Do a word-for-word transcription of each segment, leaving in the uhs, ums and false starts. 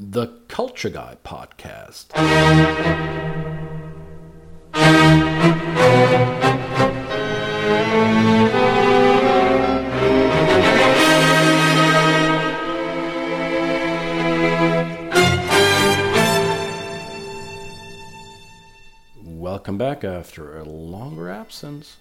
The Culture Guy Podcast. Welcome back after a longer absence.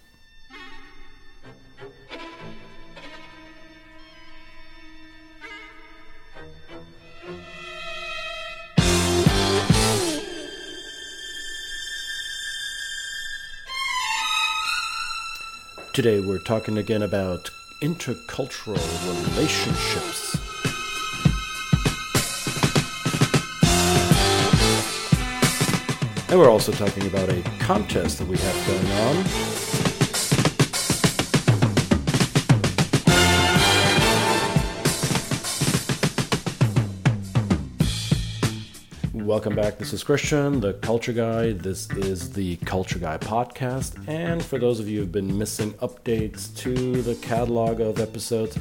Today we're talking again about intercultural relationships. And we're also talking about a contest that we have going on. Welcome back. This is Christian, the Culture Guy. This is the Culture Guy Podcast. And for those of you who've been missing updates to the catalog of episodes,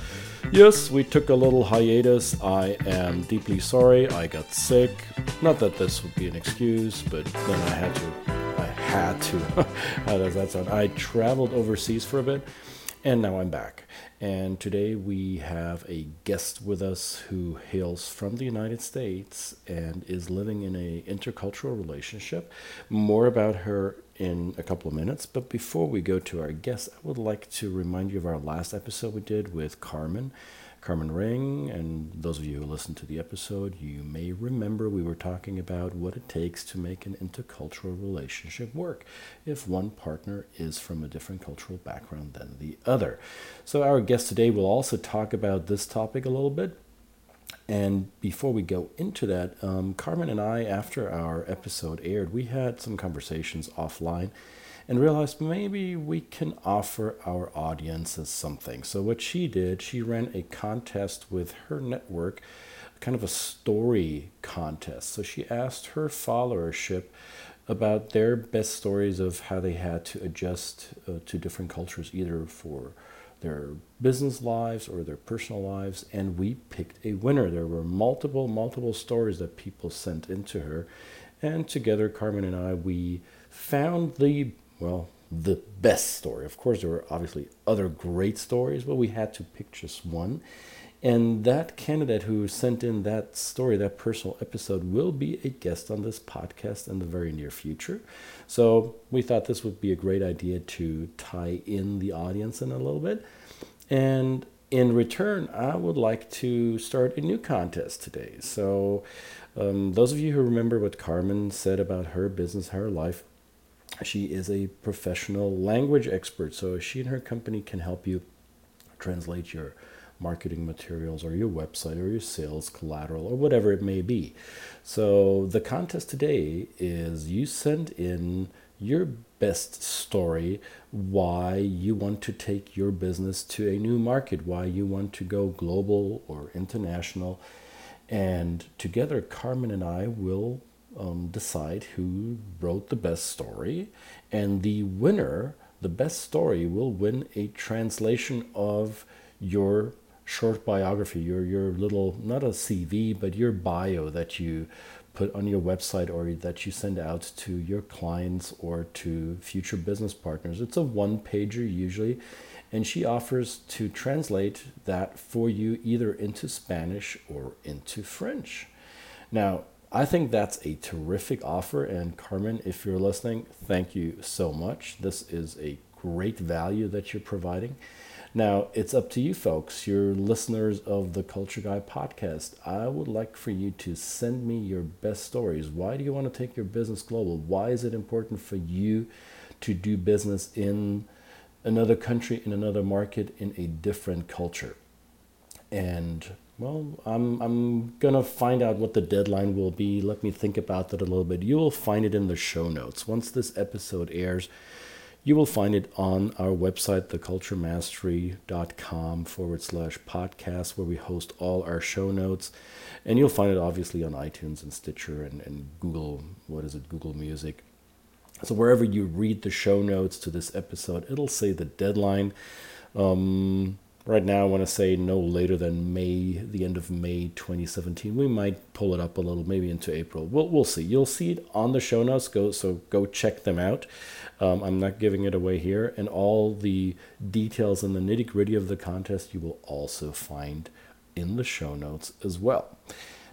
yes, we took a little hiatus. I am deeply sorry. I got sick. Not that this would be an excuse, but then I had to. I had to. How does that sound? I traveled overseas for a bit, and now I'm back. And today we have a guest with us who hails from the United States and is living in an intercultural relationship. More about her in a couple of minutes. But before we go to our guest, I would like to remind you of our last episode we did with Carmen, Carmen Ring. And those of you who listened to the episode, you may remember we were talking about what it takes to make an intercultural relationship work if one partner is from a different cultural background than the other. So our guest today will also talk about this topic a little bit. And before we go into that, um, Carmen and I, after our episode aired, we had some conversations offline and realized maybe we can offer our audiences something. So what she did, she ran a contest with her network, kind of a story contest. So she asked her followership about their best stories of how they had to adjust uh, to different cultures, either for their business lives or their personal lives, and we picked a winner. There were multiple, multiple stories that people sent in to her, and together, Carmen and I, we found the, well, the best story. Of course, there were obviously other great stories, but we had to pick just one, and that candidate who sent in that story, that personal episode, will be a guest on this podcast in the very near future. So we thought this would be a great idea to tie in the audience in a little bit. And in return, I would like to start a new contest today. So um, those of you who remember what Carmen said about her business, her life, she is a professional language expert. So she and her company can help you translate your marketing materials or your website or your sales collateral or whatever it may be. So the contest today is you send in your best story, why you want to take your business to a new market, why you want to go global or international. And together, Carmen and I will um, decide who wrote the best story. And the winner, the best story, will win a translation of your short biography, your your little, not a C V, but your bio that you put on your website or that you send out to your clients or to future business partners. It's a one-pager usually, and she offers to translate that for you either into Spanish or into French. Now, I think that's a terrific offer, and Carmen, if you're listening, thank you so much. This is a great value that you're providing. Now, it's up to you folks, your listeners of the Culture Guy Podcast. I would like for you to send me your best stories. Why do you want to take your business global? Why is it important for you to do business in another country, in another market, in a different culture? And, well, I'm, I'm going to find out what the deadline will be. Let me think about that a little bit. You will find it in the show notes. Once this episode airs, you will find it on our website, theculturemastery.com forward slash podcast, where we host all our show notes. And you'll find it obviously on iTunes and Stitcher and, and Google, what is it, Google Music. So wherever you read the show notes to this episode, it'll say the deadline. Um, right now I want to say no later than May, the end of May twenty seventeen. We might pull it up a little, maybe into April. We'll we'll see. You'll see it on the show notes. Go so go check them out. Um, I'm not giving it away here, and all the details and the nitty gritty of the contest you will also find in the show notes as well.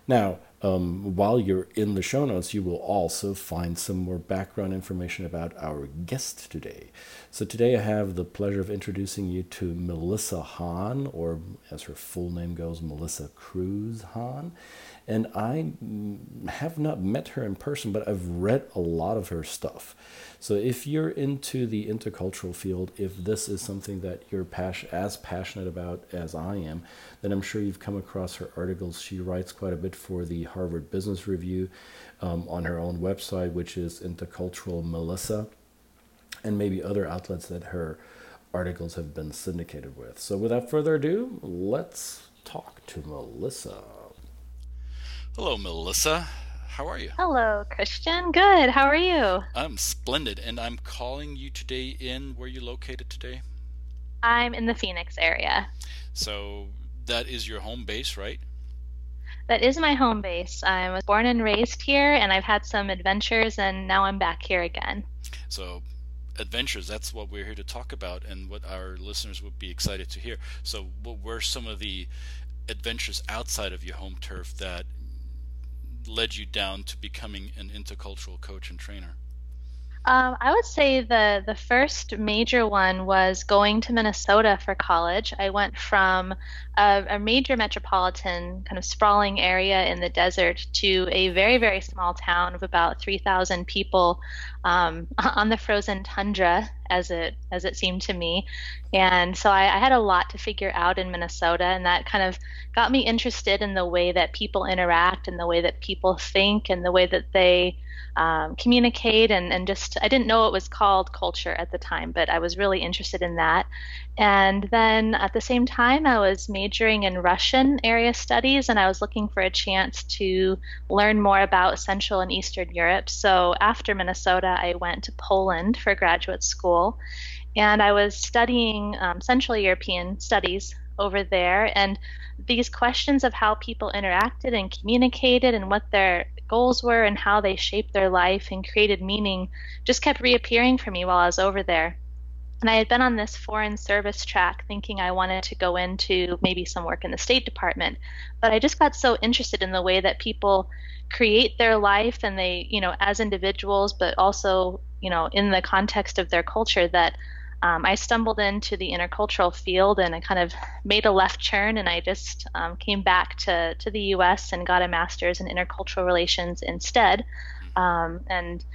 Now, um, while you're in the show notes, you will also find some more background information about our guest today. So today I have the pleasure of introducing you to Melissa Hahn, or as her full name goes, Melissa Cruz Hahn. And I have not met her in person, but I've read a lot of her stuff. So if you're into the intercultural field, if this is something that you're pas- as passionate about as I am, then I'm sure you've come across her articles. She writes quite a bit for the Harvard Business Review um, on her own website, which is Intercultural Melissa, and maybe other outlets that her articles have been syndicated with. So without further ado, let's talk to Melissa. Hello, Melissa. How are you? Hello, Christian. Good. How are you? I'm splendid, and I'm calling you today in. Where are you located today? I'm in the Phoenix area. So that is your home base, right? That is my home base. I was born and raised here, and I've had some adventures, and now I'm back here again. So adventures, that's what we're here to talk about and what our listeners would be excited to hear. So what were some of the adventures outside of your home turf that led you down to becoming an intercultural coach and trainer? Um, I would say the, the first major one was going to Minnesota for college. I went from a, a major metropolitan kind of sprawling area in the desert to a very, very small town of about three thousand people um, on the frozen tundra, as it as it seemed to me. And so I, I had a lot to figure out in Minnesota, and that kind of got me interested in the way that people interact and the way that people think and the way that they um, communicate and, and just, I didn't know it was called culture at the time, but I was really interested in that. And then at the same time, I was majoring in Russian area studies, and I was looking for a chance to learn more about Central and Eastern Europe. So after Minnesota, I went to Poland for graduate school. And I was studying um, Central European studies over there, and these questions of how people interacted and communicated and what their goals were and how they shaped their life and created meaning just kept reappearing for me while I was over there. And I had been on this foreign service track thinking I wanted to go into maybe some work in the State Department, but I just got so interested in the way that people create their life, and they, you know, as individuals, but also, you know, in the context of their culture, that um, I stumbled into the intercultural field, and I kind of made a left turn, and I just um, came back to, to the U S and got a master's in intercultural relations instead. Um, and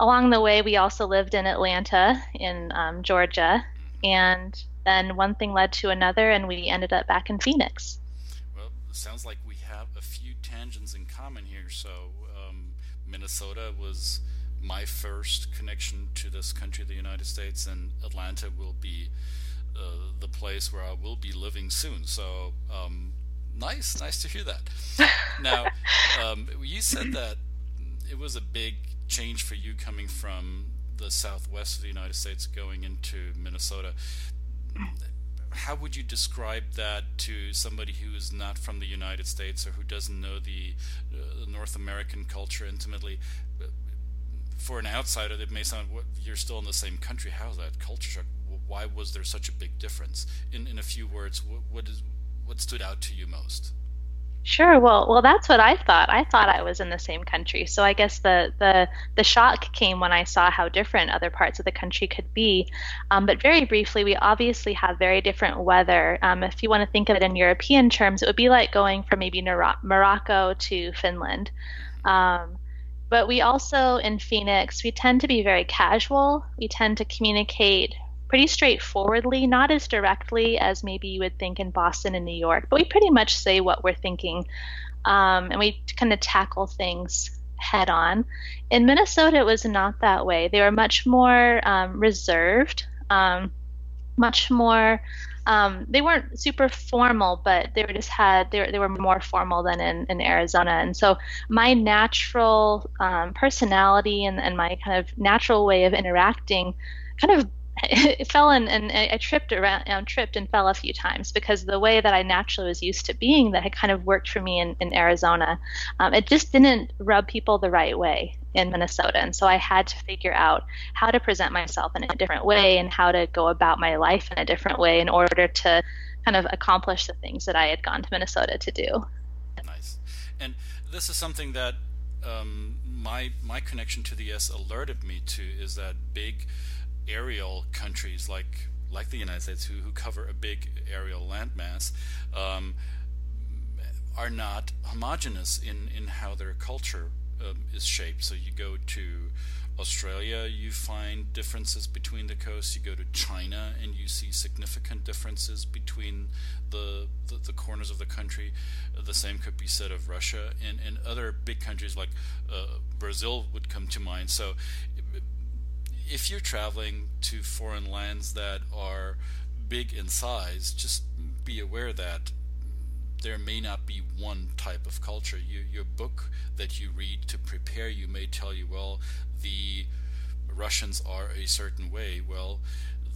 along the way, we also lived in Atlanta in um, Georgia, and then one thing led to another, and we ended up back in Phoenix. Well, it sounds like we have a few tangents in common here. So um, Minnesota was my first connection to this country, the United States, and Atlanta will be uh, the place where I will be living soon. So um, nice, nice to hear that. Now, um, you said that it was a big change for you coming from the southwest of the United States going into Minnesota. How would you describe that to somebody who is not from the United States or who doesn't know the uh, North American culture intimately? For an outsider, it may sound, you're still in the same country. How is that culture shock? Why was there such a big difference? In in a few words, what what, is, what stood out to you most? Sure. Well, well, that's what I thought. I thought I was in the same country. So I guess the the, the shock came when I saw how different other parts of the country could be. Um, but very briefly, we obviously have very different weather. Um, if you want to think of it in European terms, it would be like going from maybe Morocco to Finland. Um, but we also, in Phoenix, we tend to be very casual. We tend to communicate pretty straightforwardly, not as directly as maybe you would think in Boston and New York, but we pretty much say what we're thinking, um, and we kind of tackle things head on. In Minnesota, it was not that way. They were much more um, reserved, um, much more, um, they weren't super formal, but they were just had, they were, they were more formal than in, in Arizona. And so my natural um, personality and, and my kind of natural way of interacting kind of I fell in, and I tripped around, I tripped and fell a few times because the way that I naturally was used to being that had kind of worked for me in, in Arizona. Um, it just didn't rub people the right way in Minnesota. And so I had to figure out how to present myself in a different way and how to go about my life in a different way in order to kind of accomplish the things that I had gone to Minnesota to do. Nice. And this is something that um, my, my connection to the U S alerted me to, is that big aerial countries like like the United States, who, who cover a big aerial landmass, um, are not homogenous in, in how their culture um, is shaped. So you go to Australia, you find differences between the coasts. You go to China and you see significant differences between the the, the corners of the country. The same could be said of Russia and, and other big countries like uh, Brazil would come to mind. So if you're traveling to foreign lands that are big in size, just be aware that there may not be one type of culture. You, your book that you read to prepare you may tell you, well, the Russians are a certain way. Well,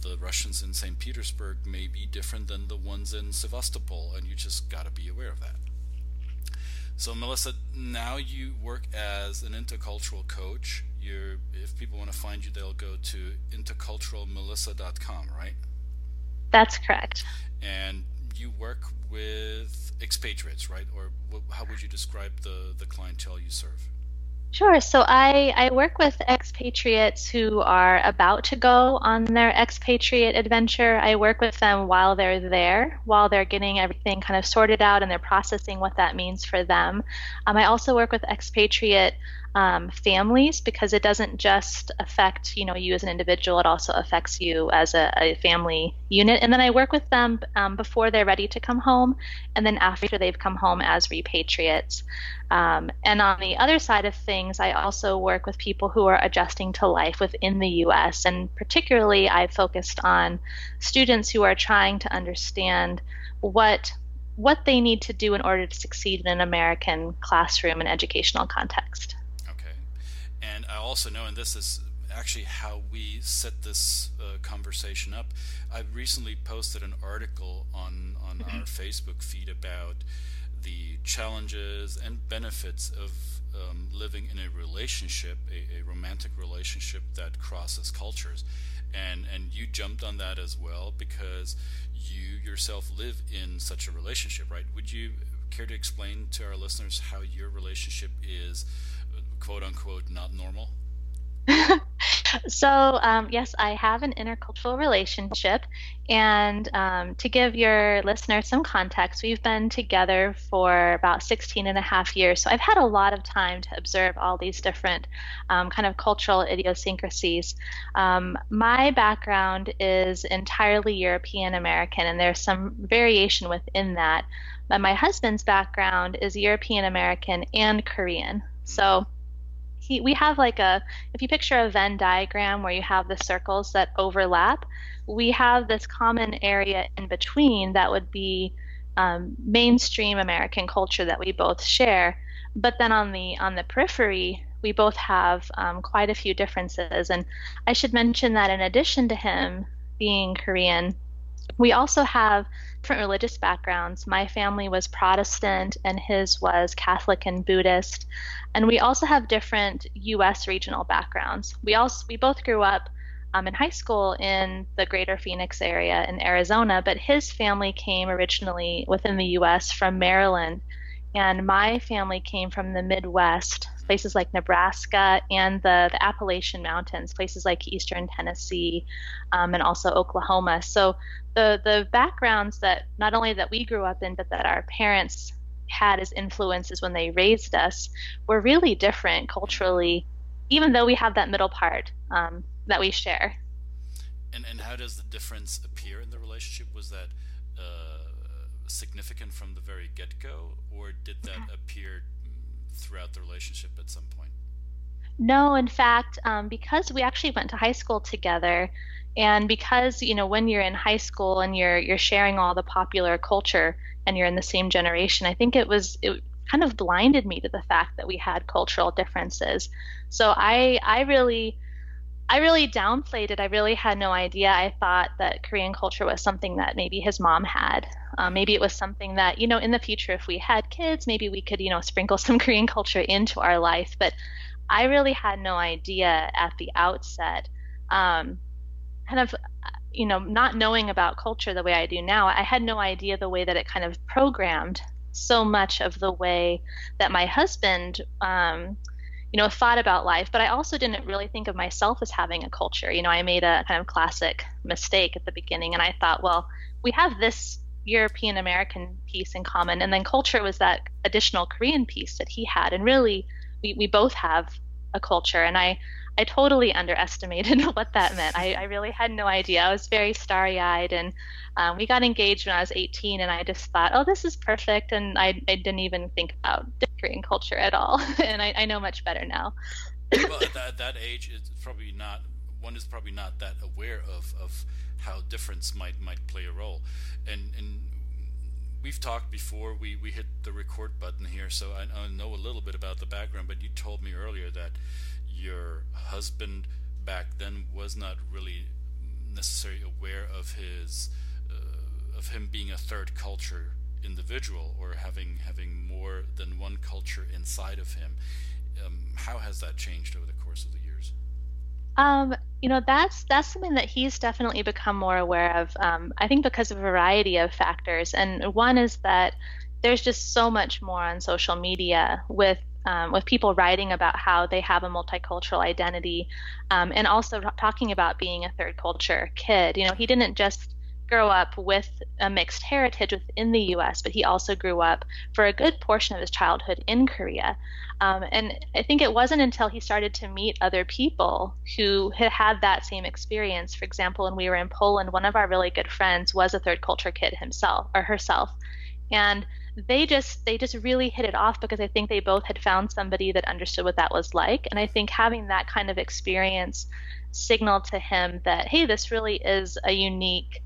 the Russians in Saint Petersburg may be different than the ones in Sevastopol, and you just got to be aware of that. So, Melissa, now you work as an intercultural coach. You're, if people want to find you, they'll go to intercultural melissa dot com, right? That's correct. And you work with expatriates, right? Or wh- how would you describe the, the clientele you serve? Sure. So I, I work with expatriates who are about to go on their expatriate adventure. I work with them while they're there, while they're getting everything kind of sorted out and they're processing what that means for them. Um, I also work with expatriate um, families, because it doesn't just affect, you know, you as an individual, it also affects you as a, a family unit. And then I work with them um, before they're ready to come home, and then after they've come home as repatriates. Um, and on the other side of things, I also work with people who are adjusting to life within the U S, and particularly I focused on students who are trying to understand what what they need to do in order to succeed in an American classroom and educational context. Okay. And I also know, and this is actually how we set this uh, conversation up, I've recently posted an article on, on mm-hmm. our Facebook feed about the challenges and benefits of um, living in a relationship, a, a romantic relationship that crosses cultures. And and you jumped on that as well, because you yourself live in such a relationship, right? Would you care to explain to our listeners how your relationship is, quote unquote, not normal? So, um, yes, I have an intercultural relationship, and um, to give your listeners some context, we've been together for about sixteen and a half years, so I've had a lot of time to observe all these different um, kind of cultural idiosyncrasies. Um, my background is entirely European American, and there's some variation within that, but my husband's background is European American and Korean, so He, we have like a, if you picture a Venn diagram where you have the circles that overlap, we have this common area in between that would be um, mainstream American culture that we both share. But then on the on the periphery, we both have um, quite a few differences. And I should mention that in addition to him being Korean, we also have different religious backgrounds. My family was Protestant and his was Catholic and Buddhist. And we also have different U S regional backgrounds. We also we both grew up um, in high school in the greater Phoenix area in Arizona, but his family came originally within the U S from Maryland. And my family came from the Midwest, places like Nebraska and the, the Appalachian Mountains, places like eastern Tennessee, um, and also Oklahoma. So the the backgrounds that not only that we grew up in, but that our parents had as influences when they raised us were really different culturally, even though we have that middle part um, that we share. And and how does the difference appear in the relationship? Was that uh... significant from the very get-go, or did that appear throughout the relationship at some point? No, in fact, um, because we actually went to high school together, and because, you know, when you're in high school and you're you're sharing all the popular culture and you're in the same generation, I think it was it kind of blinded me to the fact that we had cultural differences. So I I really I really downplayed it. I really had no idea. I thought that Korean culture was something that maybe his mom had. Um, maybe it was something that, you know, in the future, if we had kids, maybe we could, you know, sprinkle some Korean culture into our life. But I really had no idea at the outset. Um, kind of, you know, not knowing about culture the way I do now, I had no idea the way that it kind of programmed so much of the way that my husband um you know, thought about life, but I also didn't really think of myself as having a culture. You know, I made a kind of classic mistake at the beginning, and I thought, well, we have this European American piece in common, and then culture was that additional Korean piece that he had, and really, we, we both have a culture, and I, I totally underestimated what that meant. I, I really had no idea. I was very starry-eyed, and um, we got engaged when I was eighteen, and I just thought, oh, this is perfect, and I, I didn't even think about Korean culture at all, and I, I know much better now. Well, at that, at that age, it's probably not, one is probably not that aware of, of how difference might might play a role, and and we've talked before we, we hit the record button here, so I, I know a little bit about the background, but you told me earlier that your husband back then was not really necessarily aware of his uh, of him being a third culture individual or having having more than one culture inside of him. Um, how has that changed over the course of the years? Um, you know, that's that's something that he's definitely become more aware of. Um, I think because of a variety of factors, and one is that there's just so much more on social media with. Um, with people writing about how they have a multicultural identity, um, and also t- talking about being a third culture kid. You know, he didn't just grow up with a mixed heritage within the U S, but he also grew up for a good portion of his childhood in Korea. Um, and I think it wasn't until he started to meet other people who had had that same experience. For example, when we were in Poland, one of our really good friends was a third culture kid himself or herself. And they just they just really hit it off because I think they both had found somebody that understood what that was like. And I think having that kind of experience signaled to him that, hey, this really is a unique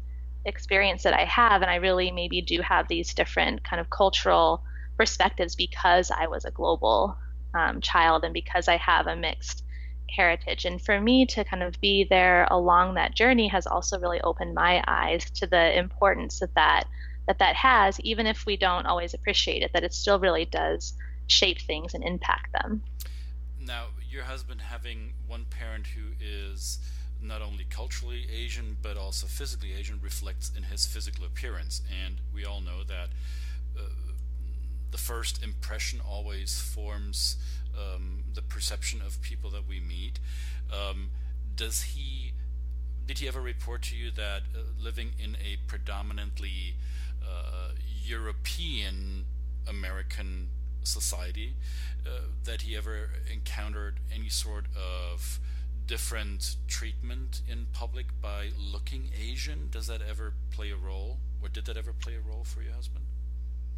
experience that I have. And I really maybe do have these different kind of cultural perspectives because I was a global um, child and because I have a mixed heritage. And for me to kind of be there along that journey has also really opened my eyes to the importance of that. that that has, even if we don't always appreciate it, that it still really does shape things and impact them. Now, your husband having one parent who is not only culturally Asian, but also physically Asian, reflects in his physical appearance. And we all know that uh, the first impression always forms um, the perception of people that we meet. Um, does he, did he ever report to you that uh, living in a predominantly Uh, European American society uh, that he ever encountered any sort of different treatment in public by looking Asian? Does that ever play a role, or did that ever play a role for your husband?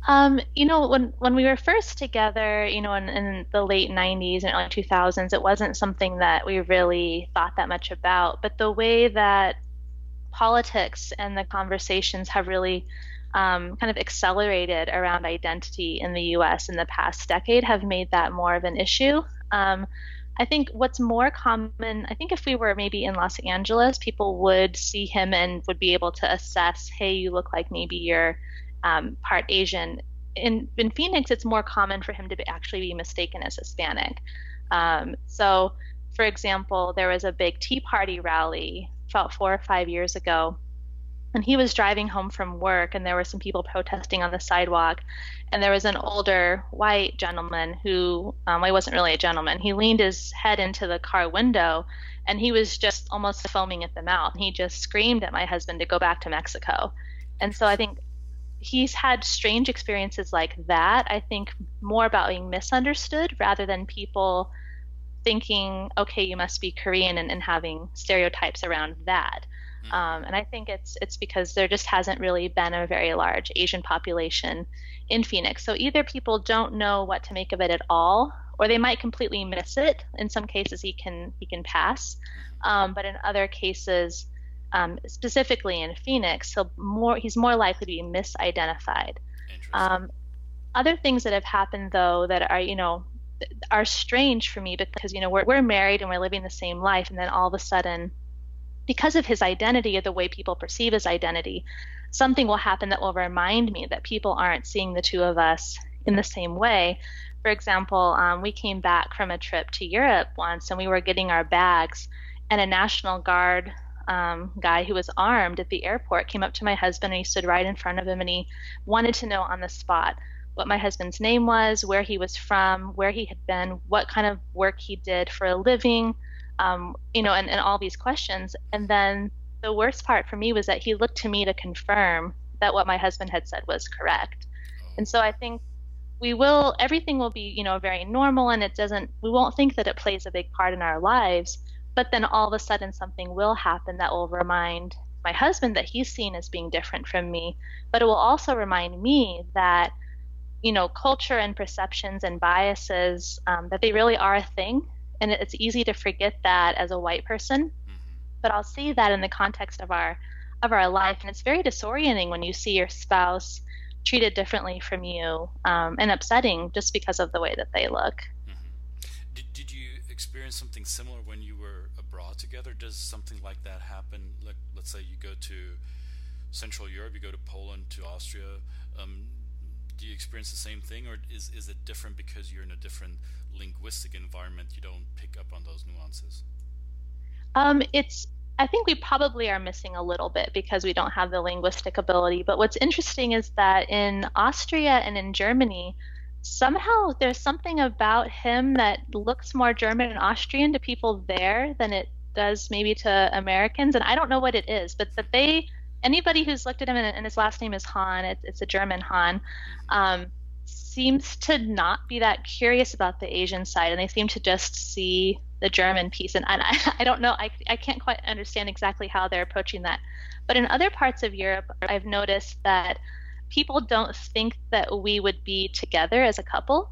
Um, you know, when when we were first together, you know, in, in the late nineties and early two thousands, it wasn't something that we really thought that much about. But the way that politics and the conversations have really Um, kind of accelerated around identity in the U S in the past decade have made that more of an issue. Um, I think what's more common, I think if we were maybe in Los Angeles, people would see him and would be able to assess, hey, you look like maybe you're um, part Asian. In, in Phoenix, it's more common for him to be, actually be mistaken as Hispanic. Um, so, for example, there was a big Tea Party rally about four or five years ago. And he was driving home from work, and there were some people protesting on the sidewalk. And there was an older white gentleman who, um, he wasn't really a gentleman. He leaned his head into the car window, and he was just almost foaming at the mouth. And he just screamed at my husband to go back to Mexico. And so I think he's had strange experiences like that. I think more about being misunderstood rather than people thinking, okay, you must be Korean, and, and having stereotypes around that. Um, and I think it's it's because there just hasn't really been a very large Asian population in Phoenix. So either people don't know what to make of it at all, or they might completely miss it. In some cases, he can he can pass, um, but in other cases, um, specifically in Phoenix, he'll more he's more likely to be misidentified. Um, other things that have happened though that are you know are strange for me because, you know, we're, we're married and we're living the same life. And then all of a sudden, because of his identity or the way people perceive his identity, something will happen that will remind me that people aren't seeing the two of us in the same way. For example, um, we came back from a trip to Europe once and we were getting our bags, and a National Guard um, guy who was armed at the airport came up to my husband, and he stood right in front of him, and he wanted to know on the spot what my husband's name was, where he was from, where he had been, what kind of work he did for a living, um, you know, and, and all these questions. And then the worst part for me was that he looked to me to confirm that what my husband had said was correct. And so I think we will, everything will be, you know, very normal, and it doesn't, we won't think that it plays a big part in our lives, but then all of a sudden something will happen that will remind my husband that he's seen as being different from me, but it will also remind me that, you know, culture and perceptions and biases, um, that they really are a thing. And it's easy to forget that as a white person, but I'll see that in the context of our, of our life. And it's very disorienting when you see your spouse treated differently from you, um, and upsetting just because of the way that they look. Mm-hmm. Did, did you experience something similar when you were abroad together? Does something like that happen? Like, let's say you go to Central Europe, you go to Poland, to Austria, um, do you experience the same thing, or is, is it different because you're in a different linguistic environment? You don't pick up on those nuances. Um, it's, I think we probably are missing a little bit because we don't have the linguistic ability. But what's interesting is that in Austria and in Germany, somehow there's something about him that looks more German and Austrian to people there than it does maybe to Americans. And I don't know what it is, but that they, anybody who's looked at him, and his last name is Hahn, it's, it's a German Hahn, um, seems to not be that curious about the Asian side, and they seem to just see the German piece. And I, I don't know, I, I can't quite understand exactly how they're approaching that. But in other parts of Europe, I've noticed that people don't think that we would be together as a couple.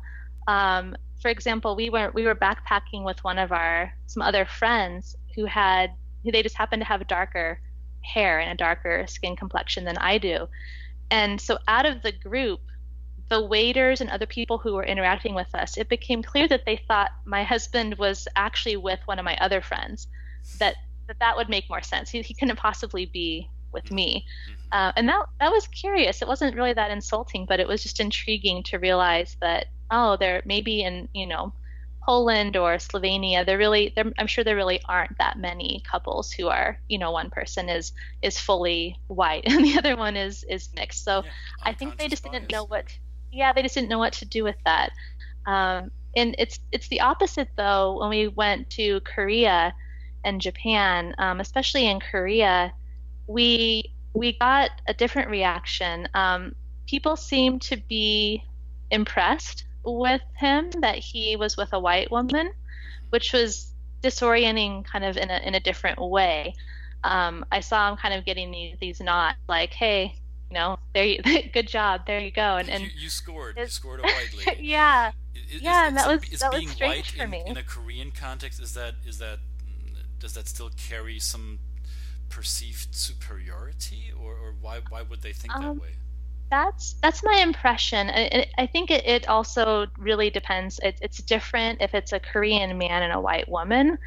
Um, for example, we were we were backpacking with one of our, some other friends who had, who they just happened to have darker hair and a darker skin complexion than I do. And so out of the group, the waiters and other people who were interacting with us, it became clear that they thought my husband was actually with one of my other friends, that that, that would make more sense. He, he couldn't possibly be with me. Uh, and that that was curious. It wasn't really that insulting, but it was just intriguing to realize that, oh, there maybe in, you know, Poland or Slovenia, there really, there, I'm sure there really aren't that many couples who are, you know, one person is is fully white and the other one is is mixed. So yeah, I think they just bias. didn't know what, yeah, they just didn't know what to do with that. Um, and it's it's the opposite though when we went to Korea and Japan, um, especially in Korea, we we got a different reaction. Um, people seemed to be impressed with him that he was with a white woman, which was disorienting kind of in a in a different way. Um, I saw him kind of getting these, these nods like, hey, you know, there you, good job, there you go. And, and you, you scored, you scored a white lady. yeah, is, yeah, is, and that was is that being was strange white for in, me. In a Korean context, is that is that does that still carry some perceived superiority, or, or why why would they think um, that way? That's that's my impression. I, I think it, it also really depends. It, it's different if it's a Korean man and a white woman.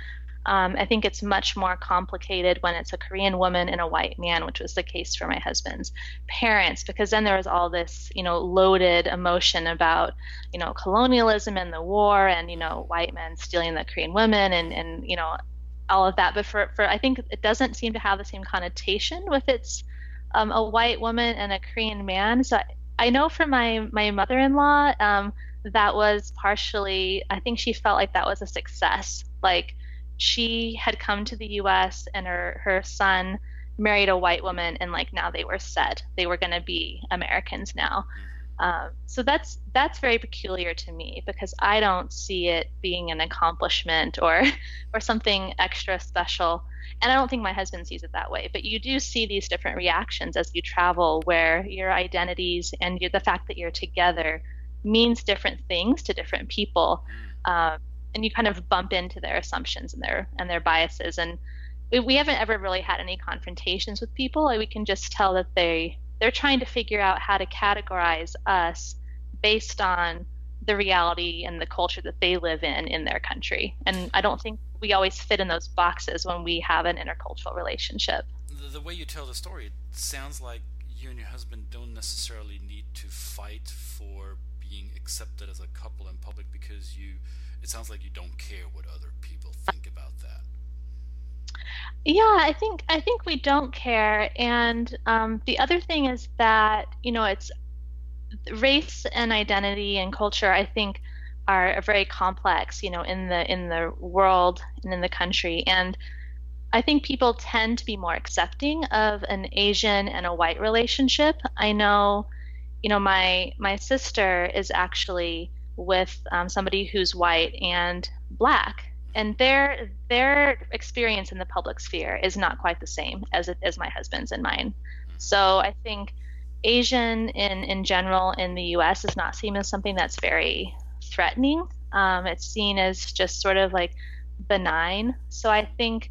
Um, I think it's much more complicated when it's a Korean woman and a white man, which was the case for my husband's parents, because then there was all this, you know, loaded emotion about, you know, colonialism and the war and, you know, white men stealing the Korean women and, and you know, all of that. But for, for I think it doesn't seem to have the same connotation with its Um, a white woman and a Korean man. So I, I know for my, my mother-in-law, um, that was partially, I think she felt like that was a success. Like she had come to the U S and her, her son married a white woman, and like now they were set. They were going to be Americans now. Um, so that's that's very peculiar to me because I don't see it being an accomplishment or or something extra special. And I don't think my husband sees it that way. But you do see these different reactions as you travel where your identities and your, the fact that you're together means different things to different people. Um, and you kind of bump into their assumptions and their and their biases. And we, we haven't ever really had any confrontations with people. Like we can just tell that they... they're trying to figure out how to categorize us based on the reality and the culture that they live in in their country. And I don't think we always fit in those boxes when we have an intercultural relationship. The, the way you tell the story, it sounds like you and your husband don't necessarily need to fight for being accepted as a couple in public, because you, it sounds like you don't care what other people think about that. Yeah, I think I think we don't care. And um, the other thing is that, you know, it's race and identity and culture, I think, are very complex, you know, in the in the world and in the country. And I think people tend to be more accepting of an Asian and a white relationship. I know, you know, my my sister is actually with um, somebody who's white and black, and their their experience in the public sphere is not quite the same as as my husband's and mine. So I think Asian in in general in the U S is not seen as something that's very threatening. Um, it's seen as just sort of like benign. So I think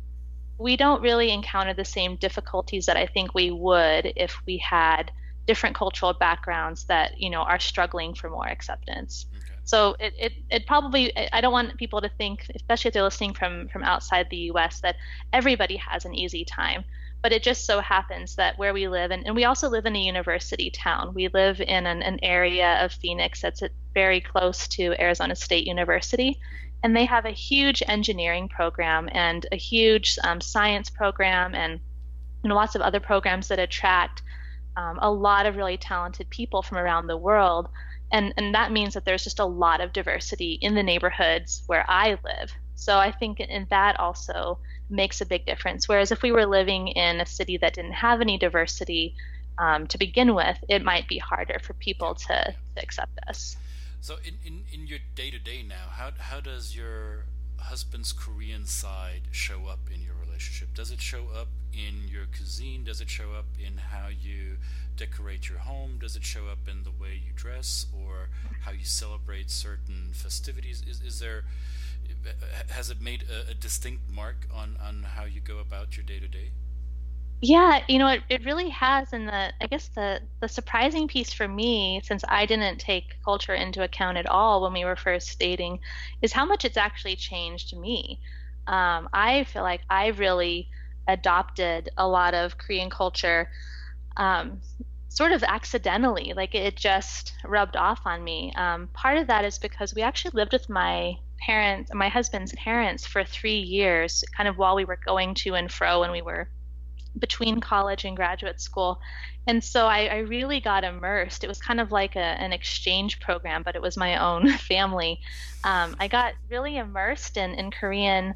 we don't really encounter the same difficulties that I think we would if we had different cultural backgrounds that, you know, are struggling for more acceptance. Okay. So it, it, it probably, I don't want people to think, especially if they're listening from, from outside the U S, that everybody has an easy time. But it just so happens that where we live, and, and we also live in a university town. We live in an, an area of Phoenix that's very close to Arizona State University, and they have a huge engineering program and a huge um, science program and, and lots of other programs that attract um, a lot of really talented people from around the world. And, and that means that there's just a lot of diversity in the neighborhoods where I live. So I think in that also makes a big difference. Whereas if we were living in a city that didn't have any diversity um, to begin with, it might be harder for people to, to accept us. So in, in, in your day-to-day now, how how does your husband's Korean side show up in your relationship? Does it show up in your cuisine? Does it show up in how you decorate your home? Does it show up in the way you dress or how you celebrate certain festivities? Is is there... Has it made a, a distinct mark on, on how you go about your day-to-day? Yeah, you know, it, it really has. And the I guess the, the surprising piece for me, since I didn't take culture into account at all when we were first dating, is how much it's actually changed me. Um, I feel like I really adopted a lot of Korean culture um, sort of accidentally. Like, it just rubbed off on me. Um, part of that is because we actually lived with my parents, my husband's parents, for three years, kind of while we were going to and fro when we were between college and graduate school. And so I, I really got immersed. It was kind of like a, an exchange program, but it was my own family. Um, I got really immersed in, in Korean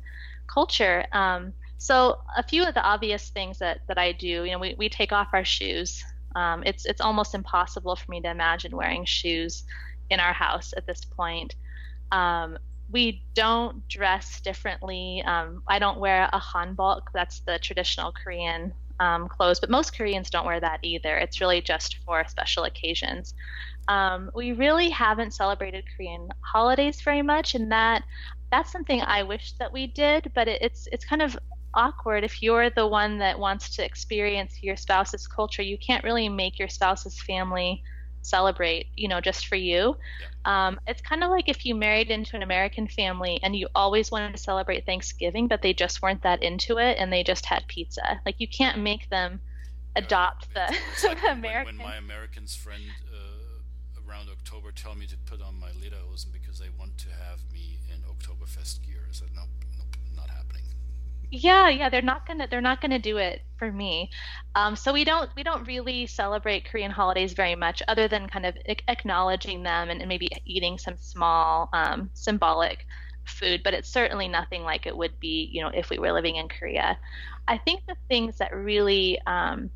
culture. Um, so a few of the obvious things that, that I do, you know, we, we take off our shoes. Um, it's, it's almost impossible for me to imagine wearing shoes in our house at this point. Um, We don't dress differently. Um, I don't wear a hanbok. That's the traditional Korean um, clothes, but most Koreans don't wear that either. It's really just for special occasions. Um, we really haven't celebrated Korean holidays very much, and that that's something I wish that we did, but it, it's it's kind of awkward. If you're the one that wants to experience your spouse's culture, you can't really make your spouse's family celebrate, you know, just for you. Yeah. Um, it's kind of like if you married into an American family and you always wanted to celebrate Thanksgiving, but they just weren't that into it and they just had pizza. Like, you can't make them adopt yeah, the, it's like the American. When, when my American friend uh, around October tell me to put on my lederhosen because they want to have me in Oktoberfest gear, I said, nope, nope, not happening. Yeah, yeah, they're not gonna they're not gonna do it for me. Um, so we don't we don't really celebrate Korean holidays very much, other than kind of acknowledging them and, and maybe eating some small um, symbolic food. But it's certainly nothing like it would be, you know, if we were living in Korea. I think the things that really um,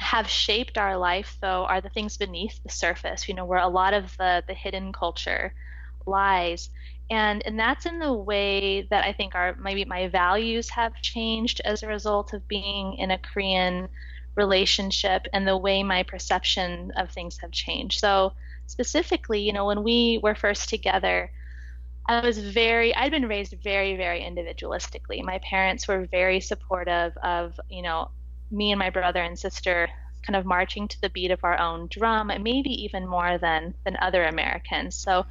have shaped our life, though, are the things beneath the surface. You know, where a lot of the the hidden culture lies. And and that's in the way that I think our maybe my values have changed as a result of being in a Korean relationship, and the way my perception of things have changed. So specifically, you know, when we were first together, I was very I'd been raised very, very individualistically. My parents were very supportive of, you know, me and my brother and sister kind of marching to the beat of our own drum, maybe even more than than other Americans. So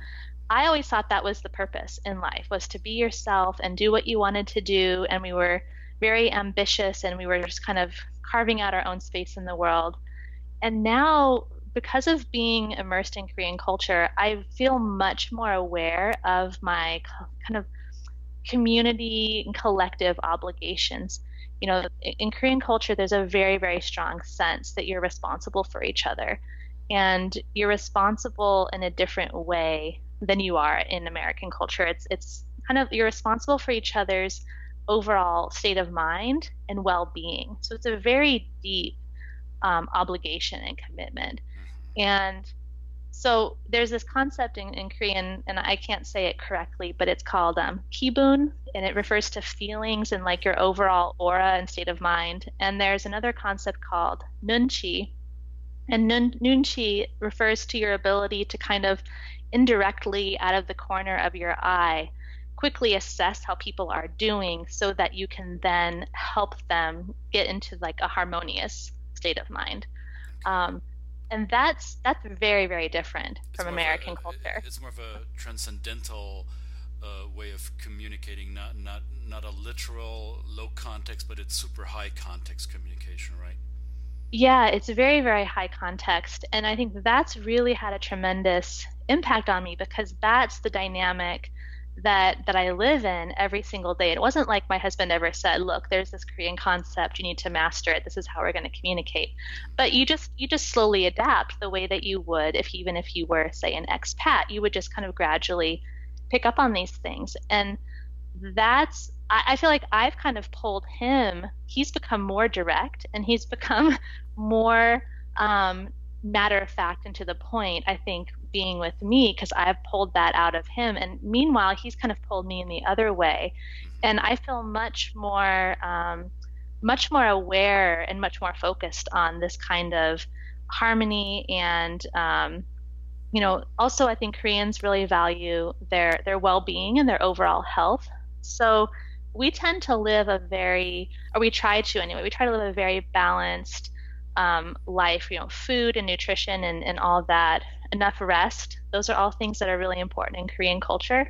I always thought that was the purpose in life, was to be yourself and do what you wanted to do. And we were very ambitious and we were just kind of carving out our own space in the world. And now, because of being immersed in Korean culture, I feel much more aware of my kind of community and collective obligations. You know, in Korean culture, there's a very, very strong sense that you're responsible for each other. And you're responsible in a different way than you are in American culture. It's it's kind of, you're responsible for each other's overall state of mind and well-being. So it's a very deep um, obligation and commitment. And so there's this concept in, in Korean, and I can't say it correctly, but it's called um, kibun, and it refers to feelings and like your overall aura and state of mind. And there's another concept called nunchi, and nun, nunchi refers to your ability to kind of indirectly out of the corner of your eye quickly assess how people are doing so that you can then help them get into like a harmonious state of mind. Um, and that's that's very, very different from American culture. It's more of a transcendental uh, way of communicating, not, not, not a literal low context, but it's super high context communication, right? Yeah, it's very, very high context. And I think that's really had a tremendous impact on me, because that's the dynamic that that I live in every single day. It wasn't like my husband ever said, look, there's this Korean concept, you need to master it, this is how we're going to communicate. But you just you just slowly adapt the way that you would if even if you were, say, an expat. You would just kind of gradually pick up on these things. And that's, I, I feel like I've kind of pulled him, he's become more direct and he's become more um matter of fact and to the point, I think, being with me, because I've pulled that out of him. And meanwhile, he's kind of pulled me in the other way. And I feel much more, um, much more aware and much more focused on this kind of harmony. And, um, you know, also I think Koreans really value their, their well-being and their overall health. So we tend to live a very, or we try to anyway, we try to live a very balanced Um, life, you know, food and nutrition and, and all that, enough rest. Those are all things that are really important in Korean culture.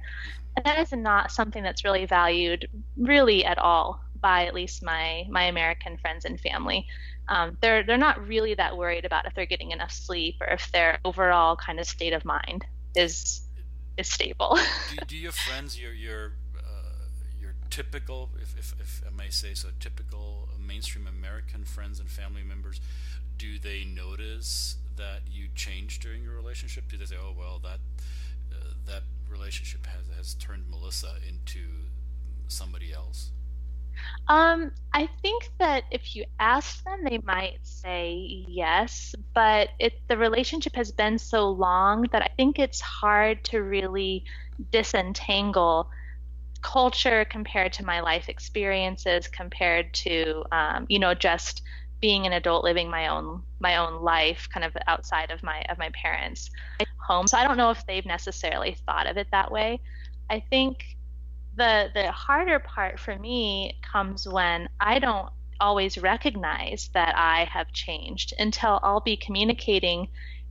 And that is not something that's really valued really at all by at least my, my American friends and family. Um, they're, they're not really that worried about if they're getting enough sleep or if their overall kind of state of mind is, is stable. do, do your friends, your, your, uh, your typical, if, if, if I may say so, typical mainstream American friends and family members, do they notice that you change during your relationship? Do they say, oh, well, that uh, that relationship has, has turned Melissa into somebody else? Um, I think that if you ask them, they might say yes, but it, the relationship has been so long that I think it's hard to really disentangle culture compared to my life experiences, compared to um, you know, just being an adult living my own my own life kind of outside of my of my parents' home. So I don't know if they've necessarily thought of it that way. I think the the harder part for me comes when I don't always recognize that I have changed until I'll be communicating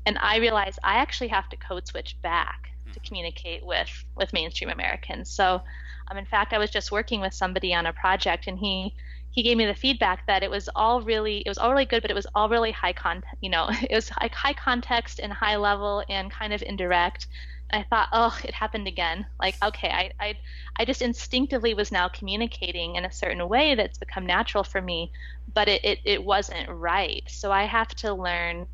and I realize I actually have to code switch back to communicate with with mainstream Americans. So Um, in fact, I was just working with somebody on a project, and he, he gave me the feedback that it was all really it was all really good, but it was all really high con you know it was like high context and high level and kind of indirect. And I thought, oh, it happened again. Like, okay, I I I just instinctively was now communicating in a certain way that's become natural for me, but it it, it wasn't right. So I have to learn.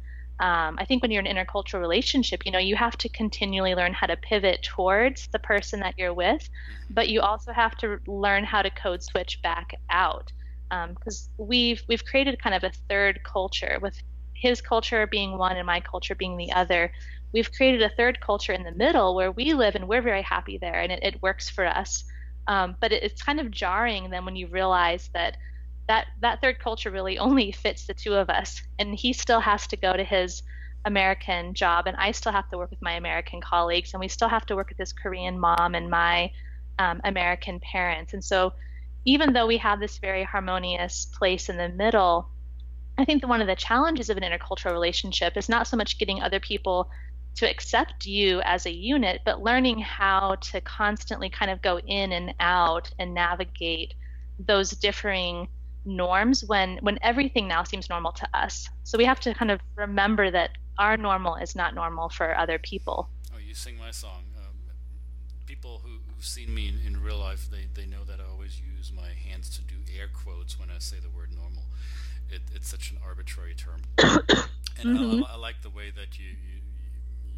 Um, I think when you're in an intercultural relationship, you know, you have to continually learn how to pivot towards the person that you're with, but you also have to learn how to code switch back out, because um, we've we've created kind of a third culture, with his culture being one and my culture being the other. We've created a third culture in the middle where we live, and we're very happy there, and it, it works for us. Um, but it, it's kind of jarring then when you realize that that that third culture really only fits the two of us, and he still has to go to his American job, and I still have to work with my American colleagues, and we still have to work with this Korean mom and my um, American parents. And so even though we have this very harmonious place in the middle, I think that one of the challenges of an intercultural relationship is not so much getting other people to accept you as a unit, but learning how to constantly kind of go in and out and navigate those differing norms when, when everything now seems normal to us. So we have to kind of remember that our normal is not normal for other people. Oh, you sing my song. Um, people who, who've seen me in, in real life, they, they know that I always use my hands to do air quotes when I say the word normal. It, it's such an arbitrary term. And mm-hmm. I, I like the way that you,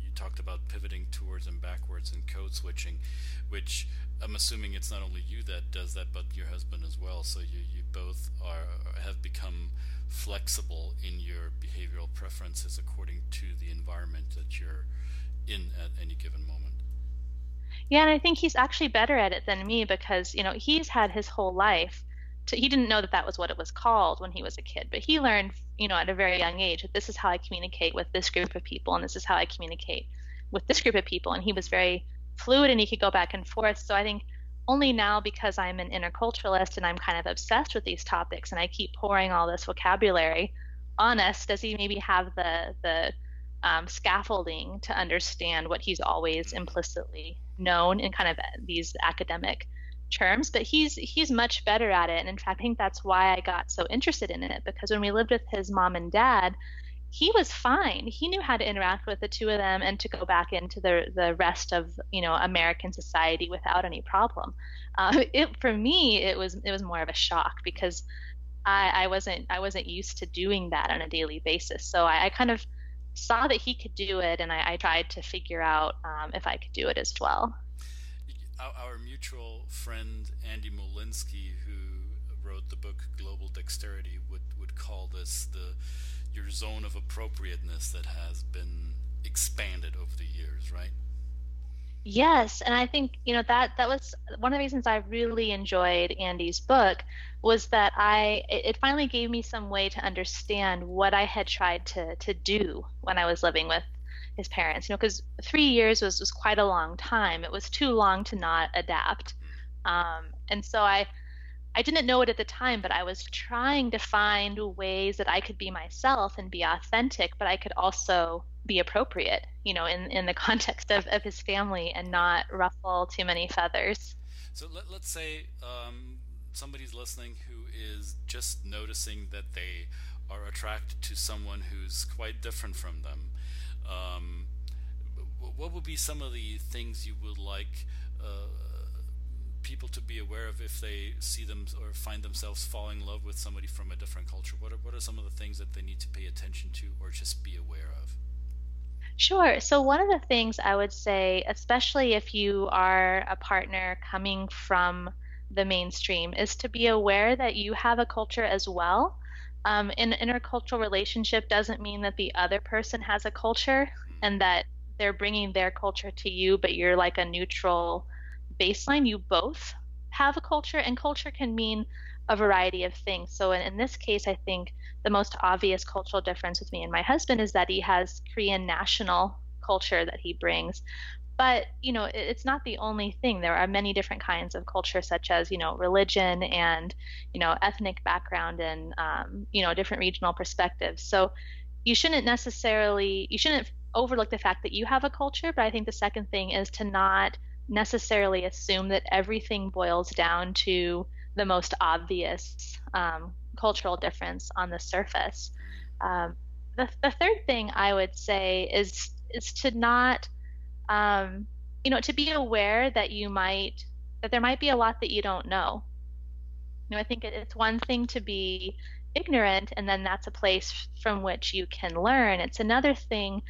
you talked about pivoting towards and backwards and code switching, which I'm assuming it's not only you that does that, but your husband as well. So you, you both are have become flexible in your behavioral preferences according to the environment that you're in at any given moment. Yeah, and I think he's actually better at it than me because, you know, he's had his whole life to, he didn't know that that was what it was called when he was a kid, but he learned, you know, at a very young age that this is how I communicate with this group of people and this is how I communicate with this group of people. And he was very fluid and he could go back and forth. So I think only now, because I'm an interculturalist and I'm kind of obsessed with these topics and I keep pouring all this vocabulary on us, does he maybe have the the um, scaffolding to understand what he's always implicitly known in kind of these academic terms, but he's he's much better at it. And in fact, I think that's why I got so interested in it, because when we lived with his mom and dad, he was fine. He knew how to interact with the two of them and to go back into the the rest of, you know, American society without any problem. Um, it for me, it was it was more of a shock because I, I wasn't I wasn't used to doing that on a daily basis. So I, I kind of saw that he could do it, and I, I tried to figure out um, if I could do it as well. Our mutual friend Andy Molinsky, who wrote the book Global Dexterity, would, would call this the your zone of appropriateness that has been expanded over the years, right? Yes, and I think, you know, that that was one of the reasons I really enjoyed Andy's book, was that I it finally gave me some way to understand what I had tried to to do when I was living with his parents, you know, because three years was, was quite a long time. It was too long to not adapt. Um, and so I, I didn't know it at the time, but I was trying to find ways that I could be myself and be authentic, but I could also be appropriate, you know, in, in the context of, of his family and not ruffle too many feathers. So let, let's say um, somebody's listening who is just noticing that they are attracted to someone who's quite different from them. Um, what would be some of the things you would like uh, people to be aware of if they see them or find themselves falling in love with somebody from a different culture? What are, what are some of the things that they need to pay attention to or just be aware of? Sure. So one of the things I would say, especially if you are a partner coming from the mainstream, is to be aware that you have a culture as well. Um, an intercultural relationship doesn't mean that the other person has a culture and that they're bringing their culture to you, but you're like a neutral baseline. You both have a culture, and culture can mean a variety of things. So in, in this case, I think the most obvious cultural difference with me and my husband is that he has Korean national culture that he brings. But, you know, it's not the only thing. There are many different kinds of culture, such as, you know, religion and, you know, ethnic background and, um, you know, different regional perspectives. So you shouldn't necessarily, you shouldn't overlook the fact that you have a culture. But I think the second thing is to not necessarily assume that everything boils down to the most obvious um, cultural difference on the surface. Um, the, the third thing I would say is is to not... Um, you know, to be aware that you might, that there might be a lot that you don't know. You know, I think it, it's one thing to be ignorant, and then that's a place from which you can learn. It's another thing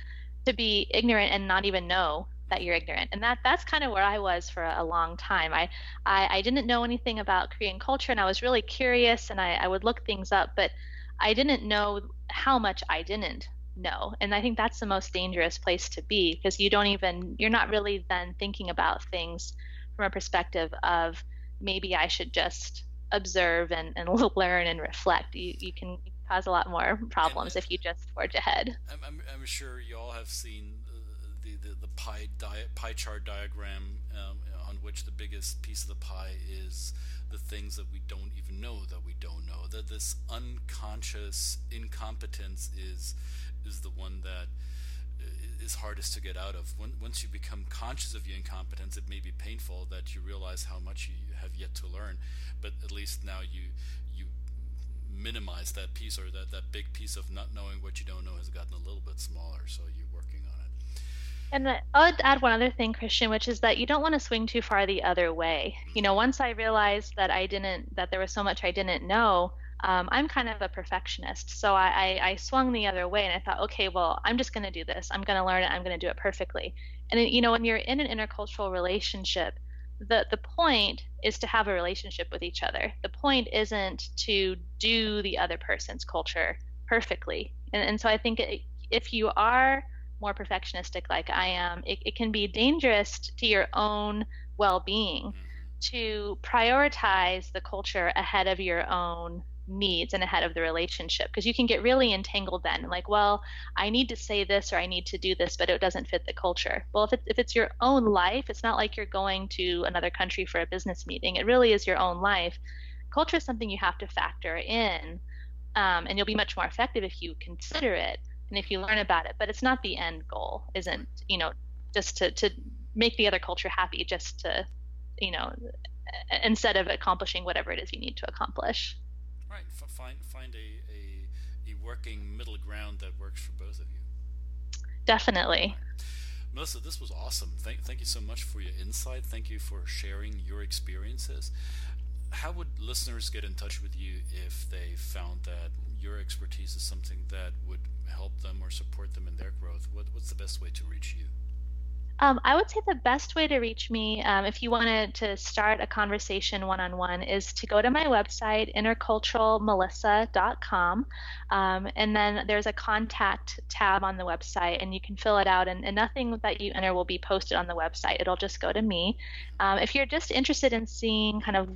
to be ignorant and not even know that you're ignorant. And that, that's kind of where I was for a, a long time. I, I, I didn't know anything about Korean culture, and I was really curious, and I, I would look things up, but I didn't know how much I didn't know. And I think that's the most dangerous place to be, because you don't even, you're not really then thinking about things from a perspective of maybe I should just observe and, and learn and reflect. You, you can cause a lot more problems and if you just forge ahead. I'm, I'm, I'm sure you all have seen the, the, the pie, di- pie chart diagram um, on which the biggest piece of the pie is the things that we don't even know that we don't know. That this unconscious incompetence is is the one that is hardest to get out of. When, once you become conscious of your incompetence, it may be painful that you realize how much you have yet to learn, but at least now you you minimize that piece, or that, that big piece of not knowing what you don't know has gotten a little bit smaller, so you're working on it. And I would add one other thing, Christian, which is that you don't want to swing too far the other way. You know, once I realized that I didn't, that there was so much I didn't know, um, I'm kind of a perfectionist. So I, I, I swung the other way and I thought, okay, well, I'm just going to do this. I'm going to learn it. I'm going to do it perfectly. And, you know, when you're in an intercultural relationship, the, the point is to have a relationship with each other. The point isn't to do the other person's culture perfectly. And, and so I think it, if you are more perfectionistic like I am, it, it can be dangerous to your own well-being to prioritize the culture ahead of your own needs and ahead of the relationship, because you can get really entangled then, like, well, I need to say this or I need to do this, but it doesn't fit the culture. Well, if, it, if it's your own life, it's not like you're going to another country for a business meeting. It really is your own life. Culture is something you have to factor in, um, and you'll be much more effective if you consider it and if you learn about it. But it's not the end goal, isn't, you know, just to, to make the other culture happy, just to, you know, instead of accomplishing whatever it is you need to accomplish. Right. Find, find a, a, a working middle ground that works for both of you. Definitely. Right. Melissa, this was awesome. Thank, thank you so much for your insight. Thank you for sharing your experiences. How would listeners get in touch with you if they found that your expertise is something that would help them or support them in their growth? What, what's the best way to reach you? Um, I would say the best way to reach me, um, if you wanted to start a conversation one-on-one, is to go to my website, intercultural melissa dot com, um, and then there's a contact tab on the website, and you can fill it out, and, and nothing that you enter will be posted on the website. It'll just go to me. Um, if you're just interested in seeing kind of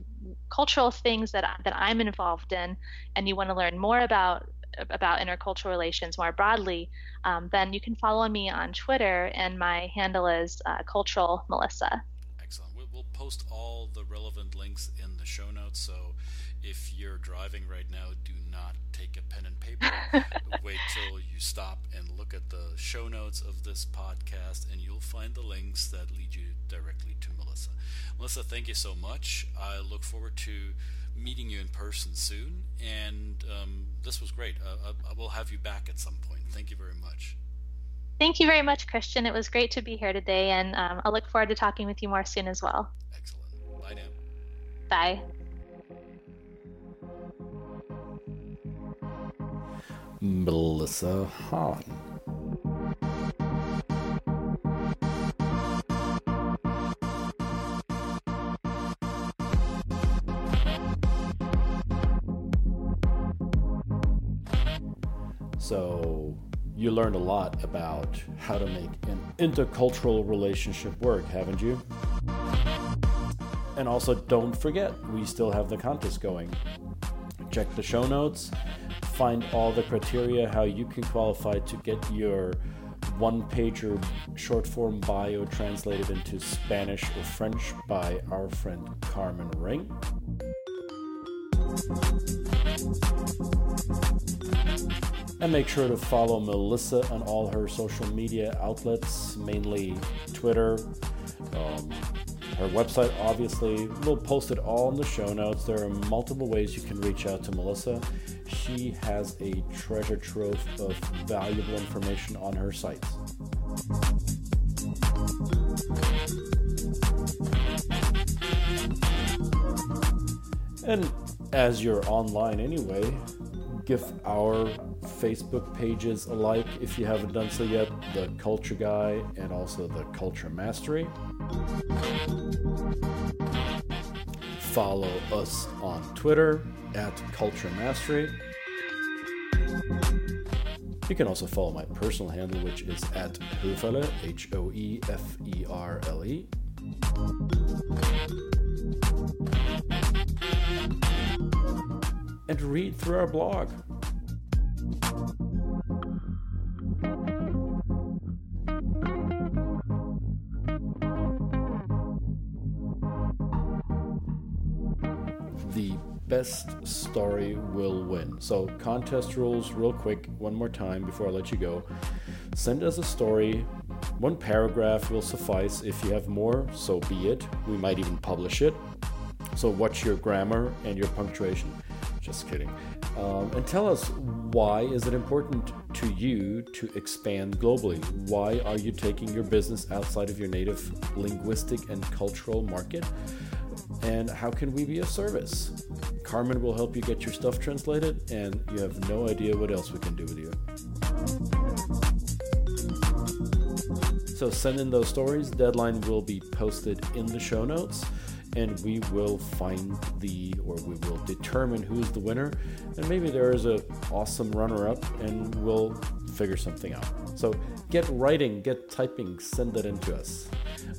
cultural things that I, that I'm involved in, and you want to learn more about about intercultural relations more broadly, um, then you can follow me on Twitter, and my handle is uh, Cultural Melissa. Excellent. We'll post all the relevant links in the show notes, so if you're driving right now, do not take a pen and paper. Wait till you stop and look at the show notes of this podcast, and you'll find the links that lead you directly to Melissa. Melissa, thank you so much. I look forward to meeting you in person soon, and um, this was great. Uh, I, I will have you back at some point. Thank you very much. Thank you very much, Christian. It was great to be here today, and um, I'll look forward to talking with you more soon as well. Excellent. Bye now. Bye. Melissa Hahn. So you learned a lot about how to make an intercultural relationship work, haven't you? And also, don't forget, we still have the contest going. Check the show notes, find all the criteria how you can qualify to get your one-pager short-form bio translated into Spanish or French by our friend Carmen Ring. And make sure to follow Melissa on all her social media outlets, mainly Twitter, um, her website, obviously. We'll post it all in the show notes. There are multiple ways you can reach out to Melissa. She has a treasure trove of valuable information on her sites. And as you're online anyway, give our Facebook pages a like if you haven't done so yet, The Culture Guy and also The Culture Mastery. Follow us on Twitter at Culture Mastery. You can also follow my personal handle, which is at Hoefele, H O E F E R L E. And read through our blog. The best story will win. So contest rules real quick one more time before I let you go. Send us a story. One paragraph will suffice. If you have more, so be it. We might even publish it. So watch your grammar and your punctuation. Just kidding. Um, and tell us, why is it important to you to expand globally? Why are you taking your business outside of your native linguistic and cultural market? And how can we be of service? Carmen will help you get your stuff translated, and you have no idea what else we can do with you. So send in those stories. Deadline will be posted in the show notes, and we will find the, or we will determine who's the winner. And maybe there is an awesome runner-up, and we'll figure something out. So get writing, get typing, send it in to us.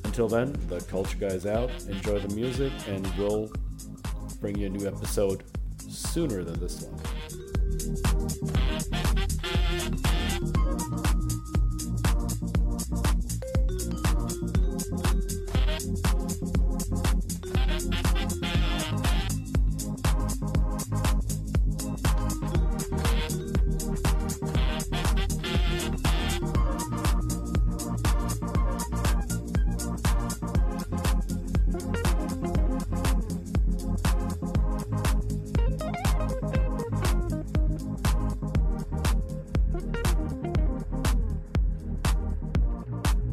Until then, the Culture Guy's out. Enjoy the music, and we'll bring you a new episode sooner than this one.